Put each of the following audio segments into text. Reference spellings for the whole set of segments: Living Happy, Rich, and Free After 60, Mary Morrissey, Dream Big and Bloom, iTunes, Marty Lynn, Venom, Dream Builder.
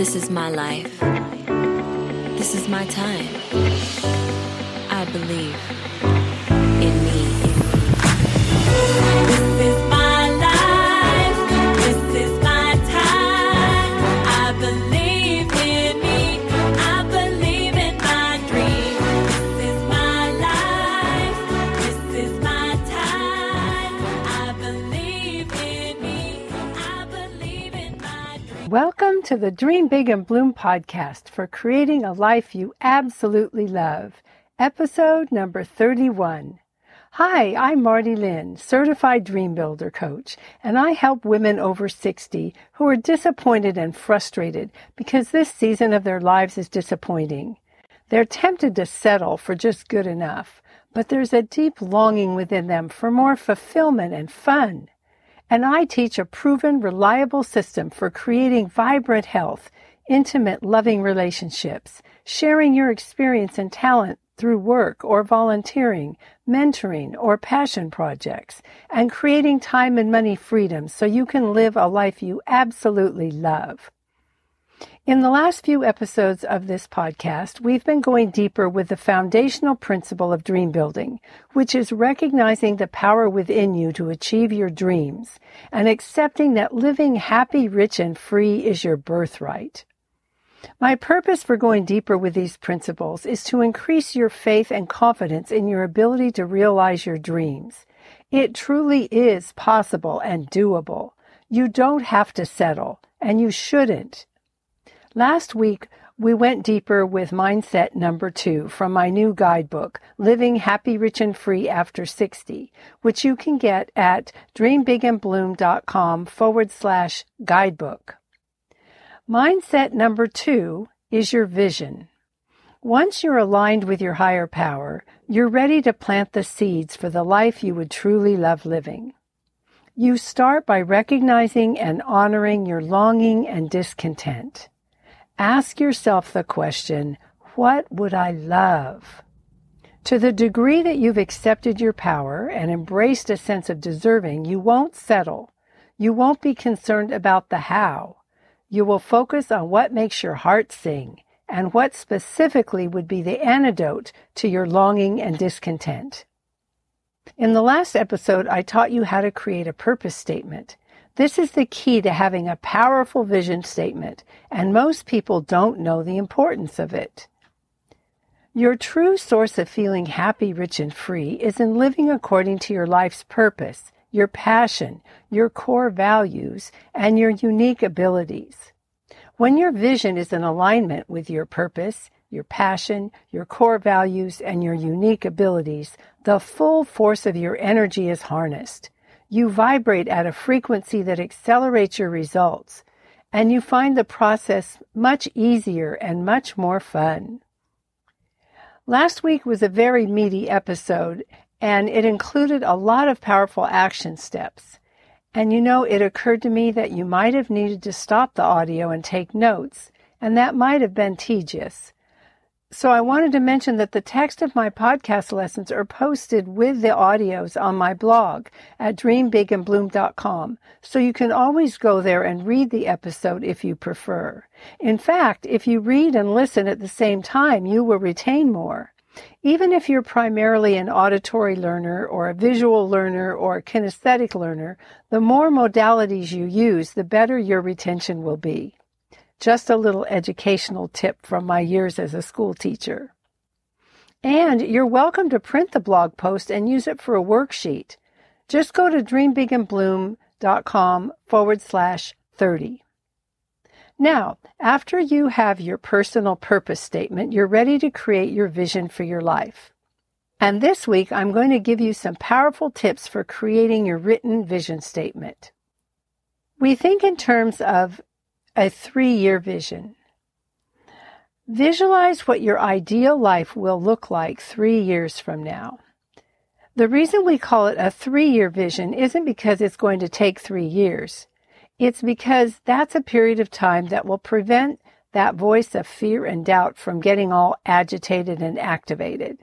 This is my life. This is my time. I believe in me. This is my life. This is my time. I believe in me. I believe in my dream. This is my life. This is my time. I believe in me. I believe in my dream. Welcome to the Dream Big and Bloom podcast for creating a life you absolutely love. Episode number 31. Hi, I'm Marty Lynn, Certified Dream Builder Coach, and I help women over 60 who are disappointed and frustrated because this season of their lives is disappointing. They're tempted to settle for just good enough, but there's a deep longing within them for more fulfillment and fun. And I teach a proven, reliable system for creating vibrant health, intimate, loving relationships, sharing your experience and talent through work or volunteering, mentoring, or passion projects, and creating time and money freedom so you can live a life you absolutely love. In the last few episodes of this podcast, we've been going deeper with the foundational principle of dream building, which is recognizing the power within you to achieve your dreams and accepting that living happy, rich, and free is your birthright. My purpose for going deeper with these principles is to increase your faith and confidence in your ability to realize your dreams. It truly is possible and doable. You don't have to settle, and you shouldn't. Last week, we went deeper with mindset number 2 from my new guidebook, Living Happy, Rich, and Free After 60, which you can get at dreambigandbloom.com/guidebook. Mindset number 2 is your vision. Once you're aligned with your higher power, you're ready to plant the seeds for the life you would truly love living. You start by recognizing and honoring your longing and discontent. Ask yourself the question, what would I love? To the degree that you've accepted your power and embraced a sense of deserving, you won't settle. You won't be concerned about the how. You will focus on what makes your heart sing and what specifically would be the antidote to your longing and discontent. In the last episode, I taught you how to create a purpose statement. This is the key to having a powerful vision statement, and most people don't know the importance of it. Your true source of feeling happy, rich, and free is in living according to your life's purpose, your passion, your core values, and your unique abilities. When your vision is in alignment with your purpose, your passion, your core values, and your unique abilities, the full force of your energy is harnessed. You vibrate at a frequency that accelerates your results, and you find the process much easier and much more fun. Last week was a very meaty episode, and it included a lot of powerful action steps. And you know, it occurred to me that you might have needed to stop the audio and take notes, and that might have been tedious. So I wanted to mention that the text of my podcast lessons are posted with the audios on my blog at dreambigandbloom.com, so you can always go there and read the episode if you prefer. In fact, if you read and listen at the same time, you will retain more. Even if you're primarily an auditory learner or a visual learner or a kinesthetic learner, the more modalities you use, the better your retention will be. Just a little educational tip from my years as a school teacher. And you're welcome to print the blog post and use it for a worksheet. Just go to dreambigandbloom.com/30. Now, after you have your personal purpose statement, you're ready to create your vision for your life. And this week, I'm going to give you some powerful tips for creating your written vision statement. We think in terms of a 3-year vision. Visualize what your ideal life will look like 3 years from now. The reason we call it a 3-year vision isn't because it's going to take 3 years. It's because that's a period of time that will prevent that voice of fear and doubt from getting all agitated and activated.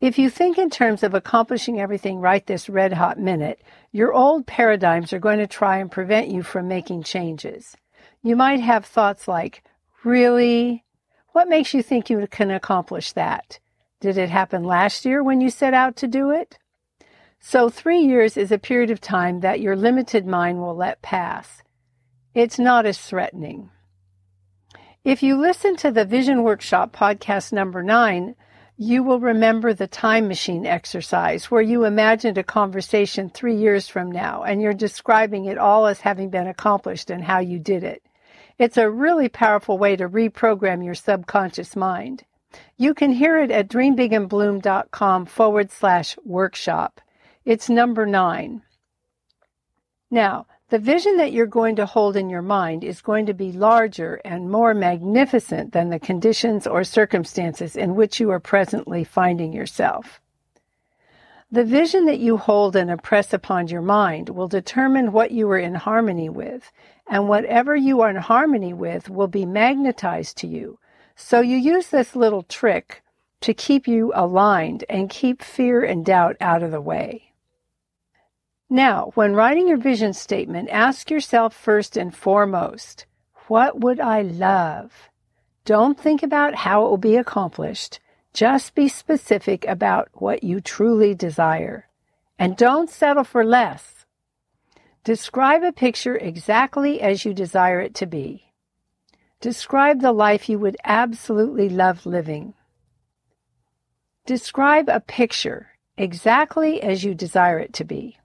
If you think in terms of accomplishing everything right this red-hot minute, your old paradigms are going to try and prevent you from making changes. you might have thoughts like, really? What makes you think you can accomplish that? Did it happen last year when you set out to do it? So 3 years is a period of time that your limited mind will let pass. It's not as threatening. If you listen to the Vision Workshop podcast number 9, you will remember the time machine exercise where you imagined a conversation 3 years from now and you're describing it all as having been accomplished and how you did it. It's a really powerful way to reprogram your subconscious mind. You can hear it at dreambigandbloom.com/workshop. It's number 9. Now, the vision that you're going to hold in your mind is going to be larger and more magnificent than the conditions or circumstances in which you are presently finding yourself. The vision that you hold and impress upon your mind will determine what you are in harmony with, and whatever you are in harmony with will be magnetized to you. So you use this little trick to keep you aligned and keep fear and doubt out of the way. Now, when writing your vision statement, ask yourself first and foremost, what would I love? Don't think about how it will be accomplished. Just be specific about what you truly desire. And don't settle for less. Describe a picture exactly as you desire it to be. Describe the life you would absolutely love living. Describe a picture exactly as you desire it to be.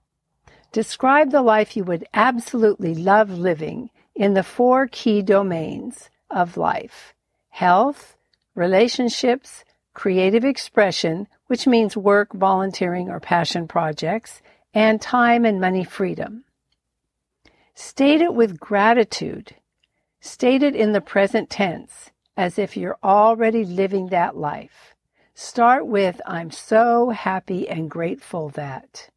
Describe the life you would absolutely love living in the 4 key domains of life: health, relationships, creative expression, which means work, volunteering, or passion projects, and time and money freedom. State it with gratitude. State it in the present tense, as if you're already living that life. Start with, I'm so happy and grateful that.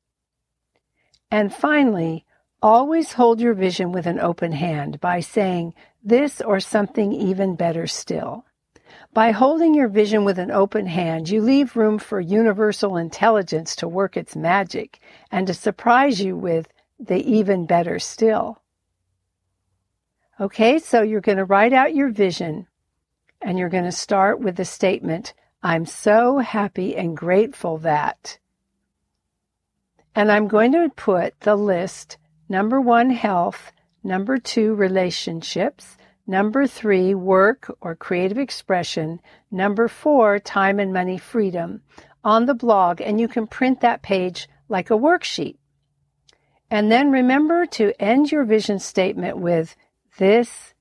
And finally, always hold your vision with an open hand by saying, this or something even better still. By holding your vision with an open hand, you leave room for universal intelligence to work its magic and to surprise you with the even better still. Okay, so you're going to write out your vision, and you're going to start with the statement, I'm so happy and grateful that. And I'm going to put the list, number 1, health, number 2, relationships, number 3, work or creative expression, number 4, time and money freedom, on the blog, and you can print that page like a worksheet. And then remember to end your vision statement with, this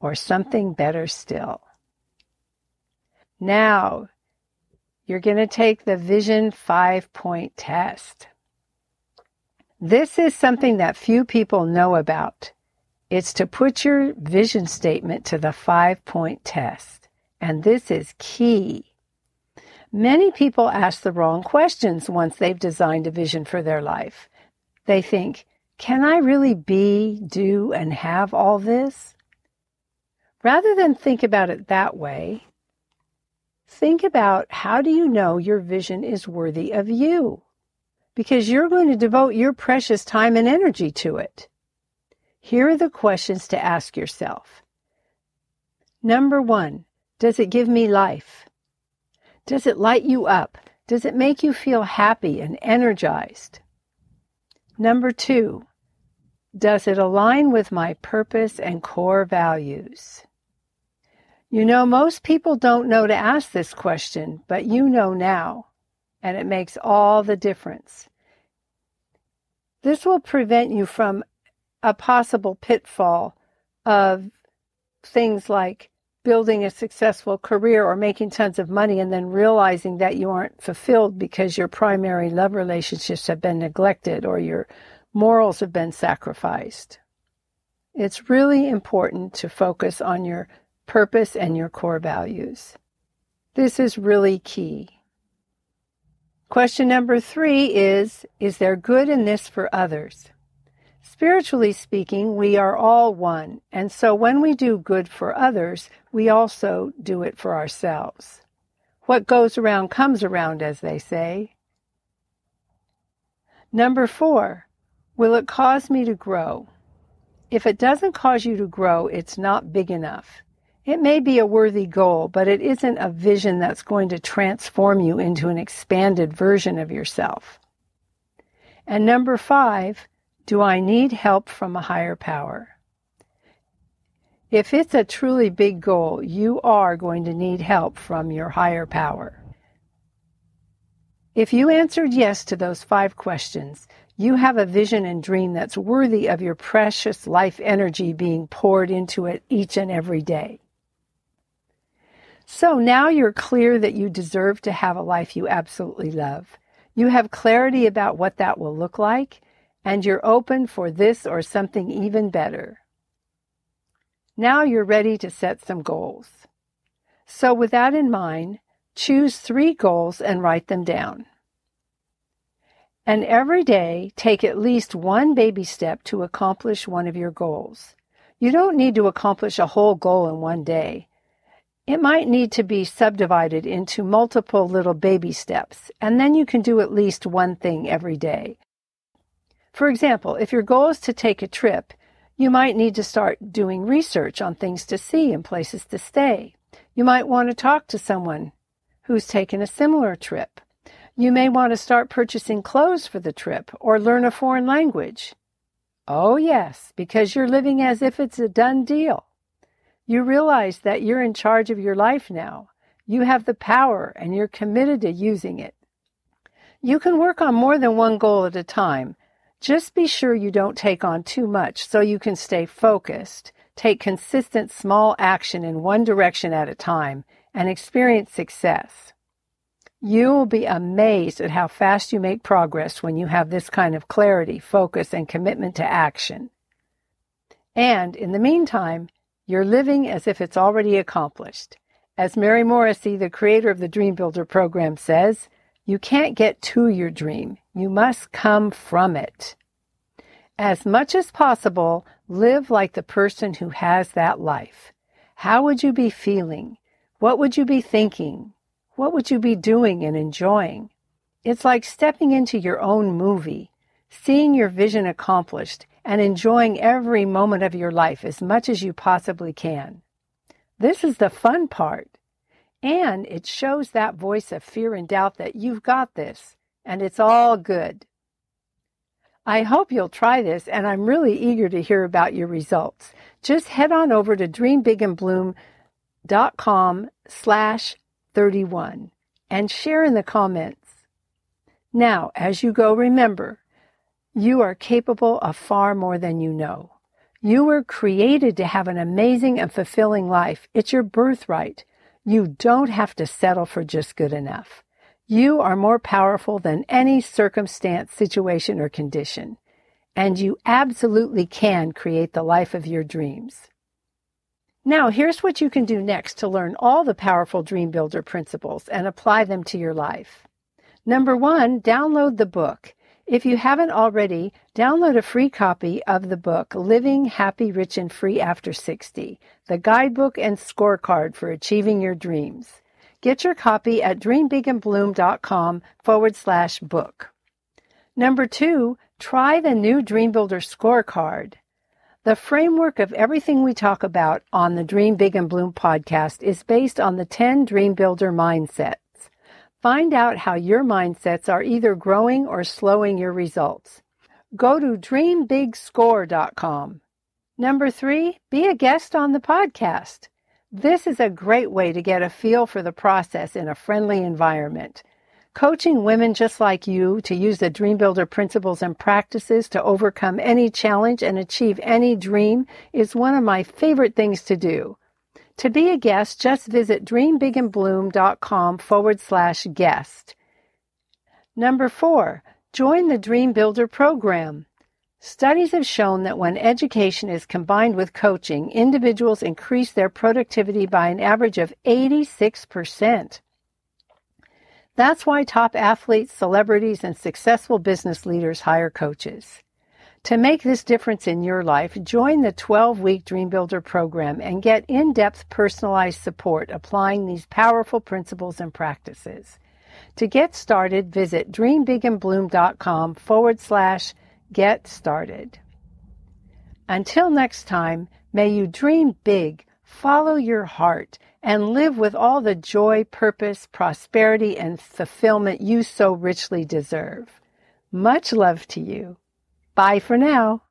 or something better still. Now, you're going to take the Vision 5-point test. This is something that few people know about. It's to put your vision statement to the 5-point test, and this is key. Many people ask the wrong questions once they've designed a vision for their life. They think, can I really be, do, and have all this? Rather than think about it that way, think about how do you know your vision is worthy of you? Because you're going to devote your precious time and energy to it. Here are the questions to ask yourself. Number 1, does it give me life? Does it light you up? Does it make you feel happy and energized? Number 2, does it align with my purpose and core values? You know, most people don't know to ask this question, but you know now, and it makes all the difference. This will prevent you from a possible pitfall of things like building a successful career or making tons of money and then realizing that you aren't fulfilled because your primary love relationships have been neglected or your morals have been sacrificed. It's really important to focus on your purpose and your core values. This is really key. Question number 3 is there good in this for others? Spiritually speaking, we are all one, and so when we do good for others, we also do it for ourselves. What goes around comes around, as they say. Number 4, will it cause me to grow? If it doesn't cause you to grow, it's not big enough. It may be a worthy goal, but it isn't a vision that's going to transform you into an expanded version of yourself. And number 5, do I need help from a higher power? If it's a truly big goal, you are going to need help from your higher power. If you answered yes to those 5 questions, you have a vision and dream that's worthy of your precious life energy being poured into it each and every day. So now you're clear that you deserve to have a life you absolutely love. You have clarity about what that will look like, and you're open for this or something even better. Now you're ready to set some goals. So with that in mind, choose 3 goals and write them down. And every day, take at least 1 baby step to accomplish one of your goals. You don't need to accomplish a whole goal in one day. It might need to be subdivided into multiple little baby steps, and then you can do at least one thing every day. For example, if your goal is to take a trip, you might need to start doing research on things to see and places to stay. You might want to talk to someone who's taken a similar trip. You may want to start purchasing clothes for the trip or learn a foreign language. Oh yes, because you're living as if it's a done deal. You realize that you're in charge of your life now. You have the power and you're committed to using it. You can work on more than one goal at a time. Just be sure you don't take on too much so you can stay focused, take consistent small action in one direction at a time, and experience success. You will be amazed at how fast you make progress when you have this kind of clarity, focus, and commitment to action. And in the meantime, you're living as if it's already accomplished. As Mary Morrissey, the creator of the Dream Builder program, says, you can't get to your dream. You must come from it. As much as possible, live like the person who has that life. How would you be feeling? What would you be thinking? What would you be doing and enjoying? It's like stepping into your own movie, seeing your vision accomplished, and enjoying every moment of your life as much as you possibly can. This is the fun part. And it shows that voice of fear and doubt that you've got this, and it's all good. I hope you'll try this, and I'm really eager to hear about your results. Just head on over to dreambigandbloom.com/31 and share in the comments. Now, as you go, remember, you are capable of far more than you know. You were created to have an amazing and fulfilling life. It's your birthright. You don't have to settle for just good enough. You are more powerful than any circumstance, situation, or condition, and you absolutely can create the life of your dreams. Now, here's what you can do next to learn all the powerful Dream Builder principles and apply them to your life. Number 1, download the book. If you haven't already, download a free copy of the book, Living Happy, Rich, and Free After 60, the guidebook and scorecard for achieving your dreams. Get your copy at dreambigandbloom.com/book. Number 2, try the new Dream Builder scorecard. The framework of everything we talk about on the Dream Big and Bloom podcast is based on the 10 Dream Builder mindsets. Find out how your mindsets are either growing or slowing your results. Go to dreambigscore.com. Number 3, be a guest on the podcast. This is a great way to get a feel for the process in a friendly environment. Coaching women just like you to use the Dream Builder principles and practices to overcome any challenge and achieve any dream is one of my favorite things to do. To be a guest, just visit dreambigandbloom.com/guest. Number 4, join the Dream Builder program. Studies have shown that when education is combined with coaching, individuals increase their productivity by an average of 86%. That's why top athletes, celebrities, and successful business leaders hire coaches. To make this difference in your life, join the 12-week Dream Builder program and get in-depth personalized support applying these powerful principles and practices. To get started, visit dreambigandbloom.com/get started. Until next time, may you dream big, follow your heart, and live with all the joy, purpose, prosperity, and fulfillment you so richly deserve. Much love to you. Bye for now.